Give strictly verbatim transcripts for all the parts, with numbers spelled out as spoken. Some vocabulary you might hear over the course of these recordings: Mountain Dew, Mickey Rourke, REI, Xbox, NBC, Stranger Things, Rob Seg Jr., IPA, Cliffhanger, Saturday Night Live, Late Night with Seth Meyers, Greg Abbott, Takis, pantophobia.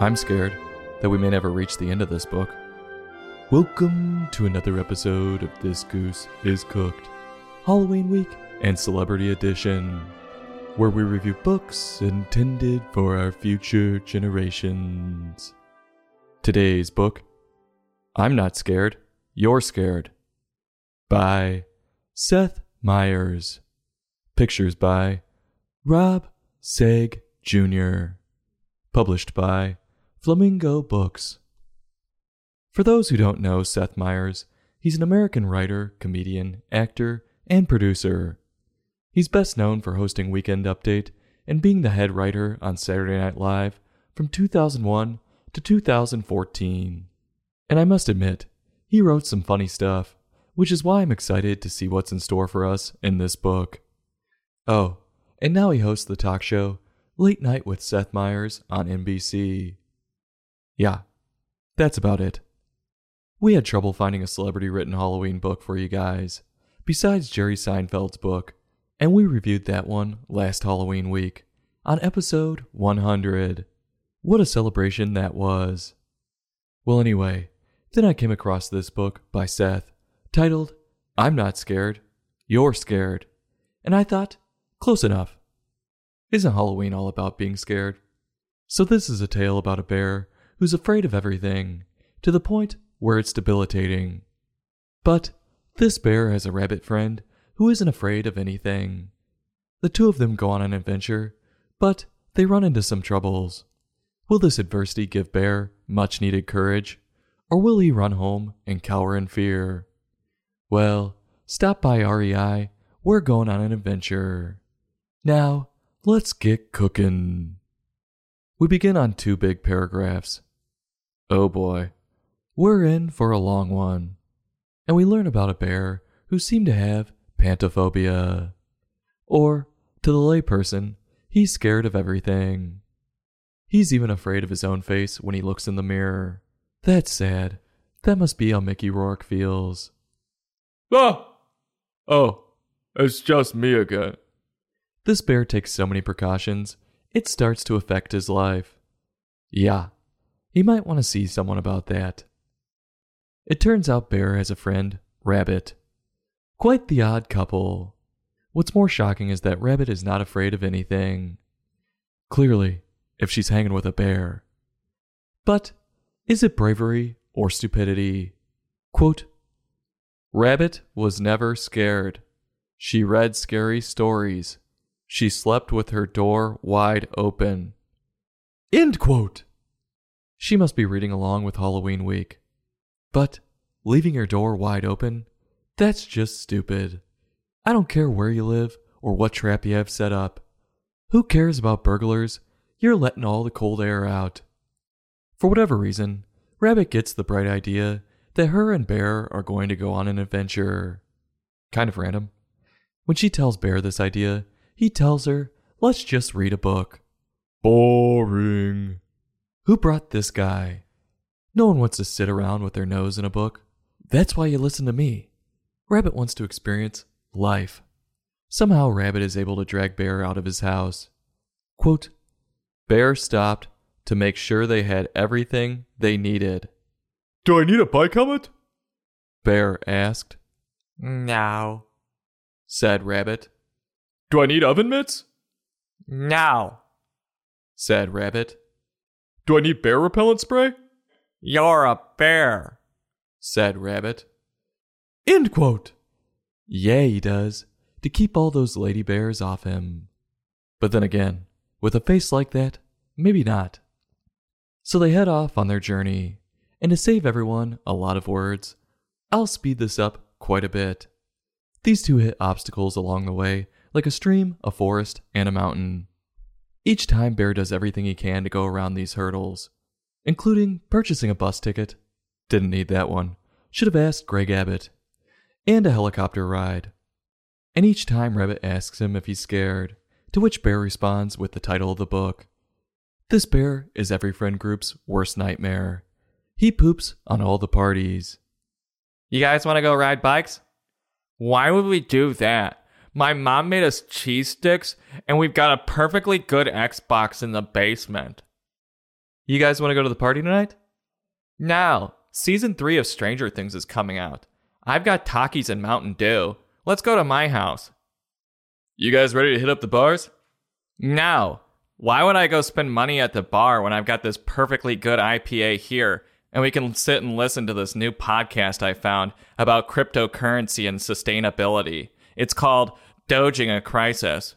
I'm scared that we may never reach the end of this book. Welcome to another episode of This Goose is Cooked, Halloween Week and Celebrity Edition, where we review books intended for our future generations. Today's book, I'm Not Scared, You're Scared, by Seth Meyers. Pictures by Rob Seg Junior Published by Flamingo Books. For those who don't know Seth Meyers, he's an American writer, comedian, actor, and producer. He's best known for hosting Weekend Update and being the head writer on Saturday Night Live from two thousand one to two thousand fourteen. And I must admit, he wrote some funny stuff, which is why I'm excited to see what's in store for us in this book. Oh, and now he hosts the talk show Late Night with Seth Meyers on N B C. Yeah, that's about it. We had trouble finding a celebrity-written Halloween book for you guys, besides Jerry Seinfeld's book, and we reviewed that one last Halloween week, on episode one hundred. What a celebration that was. Well, anyway, then I came across this book by Seth, titled, I'm Not Scared, You're Scared, and I thought, close enough. Isn't Halloween all about being scared? So this is a tale about a bear who's afraid of everything, to the point where it's debilitating. But this bear has a rabbit friend who isn't afraid of anything. The two of them go on an adventure, but they run into some troubles. Will this adversity give Bear much-needed courage, or will he run home and cower in fear? Well, stop by R E I, we're going on an adventure. Now, let's get cookin'. We begin on two big paragraphs. Oh boy, we're in for a long one. And we learn about a bear who seemed to have pantophobia. Or, to the layperson, he's scared of everything. He's even afraid of his own face when he looks in the mirror. That's sad. That must be how Mickey Rourke feels. Ah! Oh, it's just me again. This bear takes so many precautions, it starts to affect his life. Yeah, he might want to see someone about that. It turns out Bear has a friend, Rabbit. Quite the odd couple. What's more shocking is that Rabbit is not afraid of anything. Clearly, if she's hanging with a bear. But, is it bravery or stupidity? Quote, Rabbit was never scared. She read scary stories. She slept with her door wide open. End quote. She must be reading along with Halloween week. But leaving your door wide open? That's just stupid. I don't care where you live or what trap you have set up. Who cares about burglars? You're letting all the cold air out. For whatever reason, Rabbit gets the bright idea that her and Bear are going to go on an adventure. Kind of random. When she tells Bear this idea, he tells her, let's just read a book. Boring. Who brought this guy? No one wants to sit around with their nose in a book. That's why you listen to me. Rabbit wants to experience life. Somehow Rabbit is able to drag Bear out of his house. Quote, Bear stopped to make sure they had everything they needed. Do I need a bike helmet? Bear asked. No, said Rabbit. Do I need oven mitts? No, said Rabbit. Do I need bear repellent spray? You're a bear, said Rabbit. End quote. Yeah, he does, to keep all those lady bears off him. But then again, with a face like that, maybe not. So they head off on their journey, and to save everyone a lot of words, I'll speed this up quite a bit. These two hit obstacles along the way, like a stream, a forest, and a mountain. Each time Bear does everything he can to go around these hurdles, including purchasing a bus ticket, didn't need that one, should have asked Greg Abbott, and a helicopter ride. And each time Rabbit asks him if he's scared, to which Bear responds with the title of the book. This bear is every friend group's worst nightmare. He poops on all the parties. You guys want to go ride bikes? Why would we do that? My mom made us cheese sticks, and we've got a perfectly good Xbox in the basement. You guys want to go to the party tonight? Now, season three of Stranger Things is coming out. I've got Takis and Mountain Dew. Let's go to my house. You guys ready to hit up the bars? No. Why would I go spend money at the bar when I've got this perfectly good I P A here and we can sit and listen to this new podcast I found about cryptocurrency and sustainability? It's called Dodging a Crisis.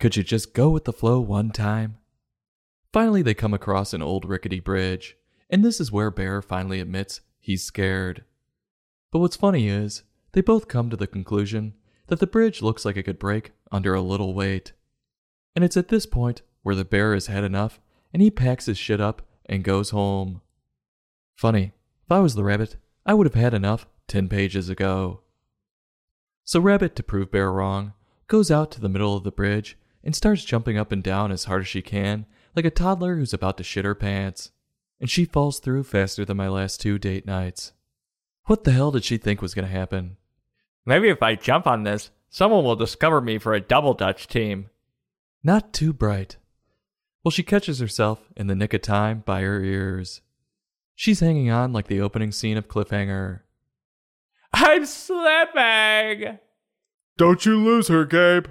Could you just go with the flow one time? Finally, they come across an old rickety bridge, and this is where Bear finally admits he's scared. But what's funny is, they both come to the conclusion that the bridge looks like it could break under a little weight. And it's at this point where the bear has had enough, and he packs his shit up and goes home. Funny, if I was the rabbit, I would have had enough ten pages ago. So Rabbit, to prove Bear wrong, goes out to the middle of the bridge and starts jumping up and down as hard as she can, like a toddler who's about to shit her pants. And she falls through faster than my last two date nights. What the hell did she think was going to happen? Maybe if I jump on this, someone will discover me for a double dutch team. Not too bright. Well, she catches herself in the nick of time by her ears. She's hanging on like the opening scene of Cliffhanger. I'm slipping! Don't you lose her, Gabe!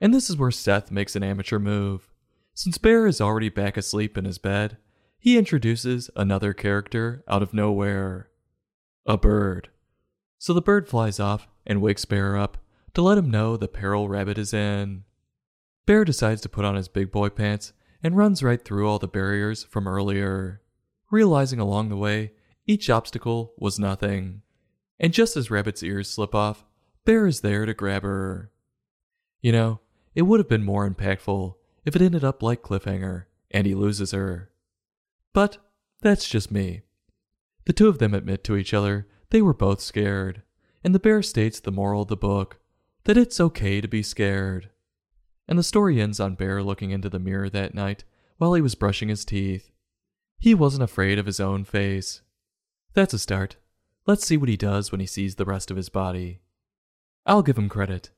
And this is where Seth makes an amateur move. Since Bear is already back asleep in his bed, he introduces another character out of nowhere. A bird. So the bird flies off and wakes Bear up to let him know the peril Rabbit is in. Bear decides to put on his big boy pants and runs right through all the barriers from earlier, realizing along the way each obstacle was nothing. And just as Rabbit's ears slip off, Bear is there to grab her. You know, it would have been more impactful if it ended up like Cliffhanger and he loses her. But that's just me. The two of them admit to each other they were both scared, and the bear states the moral of the book, that it's okay to be scared. And the story ends on Bear looking into the mirror that night while he was brushing his teeth. He wasn't afraid of his own face. That's a start. Let's see what he does when he sees the rest of his body. I'll give him credit.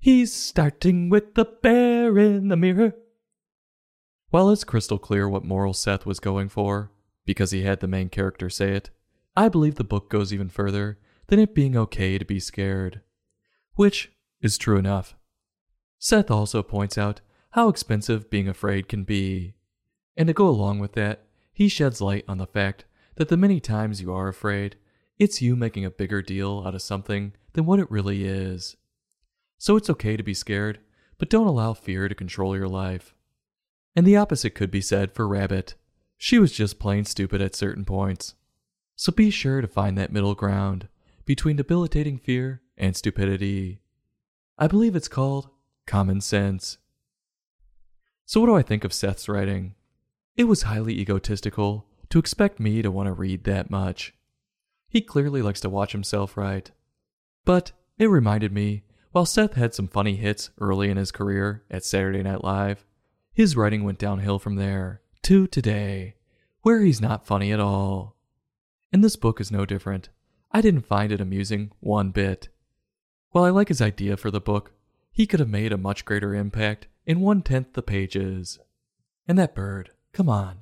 He's starting with the bear in the mirror. While it's crystal clear what moral Seth was going for, because he had the main character say it, I believe the book goes even further than it being okay to be scared. Which is true enough. Seth also points out how expensive being afraid can be. And to go along with that, he sheds light on the fact that the many times you are afraid, it's you making a bigger deal out of something than what it really is. So it's okay to be scared, but don't allow fear to control your life. And the opposite could be said for Rabbit. She was just plain stupid at certain points. So be sure to find that middle ground between debilitating fear and stupidity. I believe it's called common sense. So what do I think of Seth's writing? It was highly egotistical to expect me to want to read that much. He clearly likes to watch himself write. But it reminded me, while Seth had some funny hits early in his career at Saturday Night Live, his writing went downhill from there to today, where he's not funny at all. And this book is no different. I didn't find it amusing one bit. While I like his idea for the book, he could have made a much greater impact in one-tenth the pages. And that bird, come on,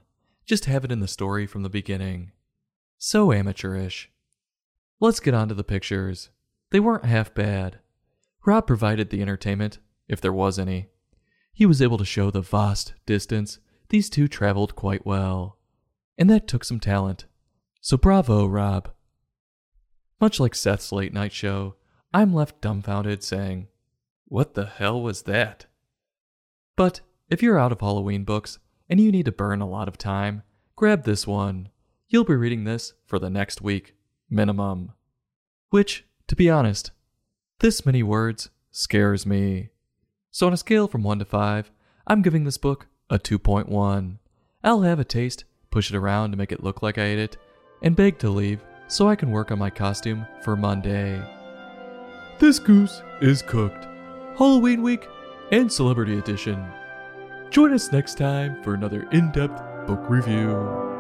just have it in the story from the beginning. So amateurish. Let's get on to the pictures. They weren't half bad. Rob provided the entertainment, if there was any. He was able to show the vast distance these two traveled quite well. And that took some talent. So bravo, Rob. Much like Seth's late night show, I'm left dumbfounded saying, what the hell was that? But if you're out of Halloween books and you need to burn a lot of time, grab this one. You'll be reading this for the next week, minimum. Which, to be honest, this many words scares me. So on a scale from one to five, I'm giving this book a two point one. I'll have a taste, push it around to make it look like I ate it, and beg to leave so I can work on my costume for Monday. This goose is cooked. Halloween week, and celebrity edition. Join us next time for another in-depth book review.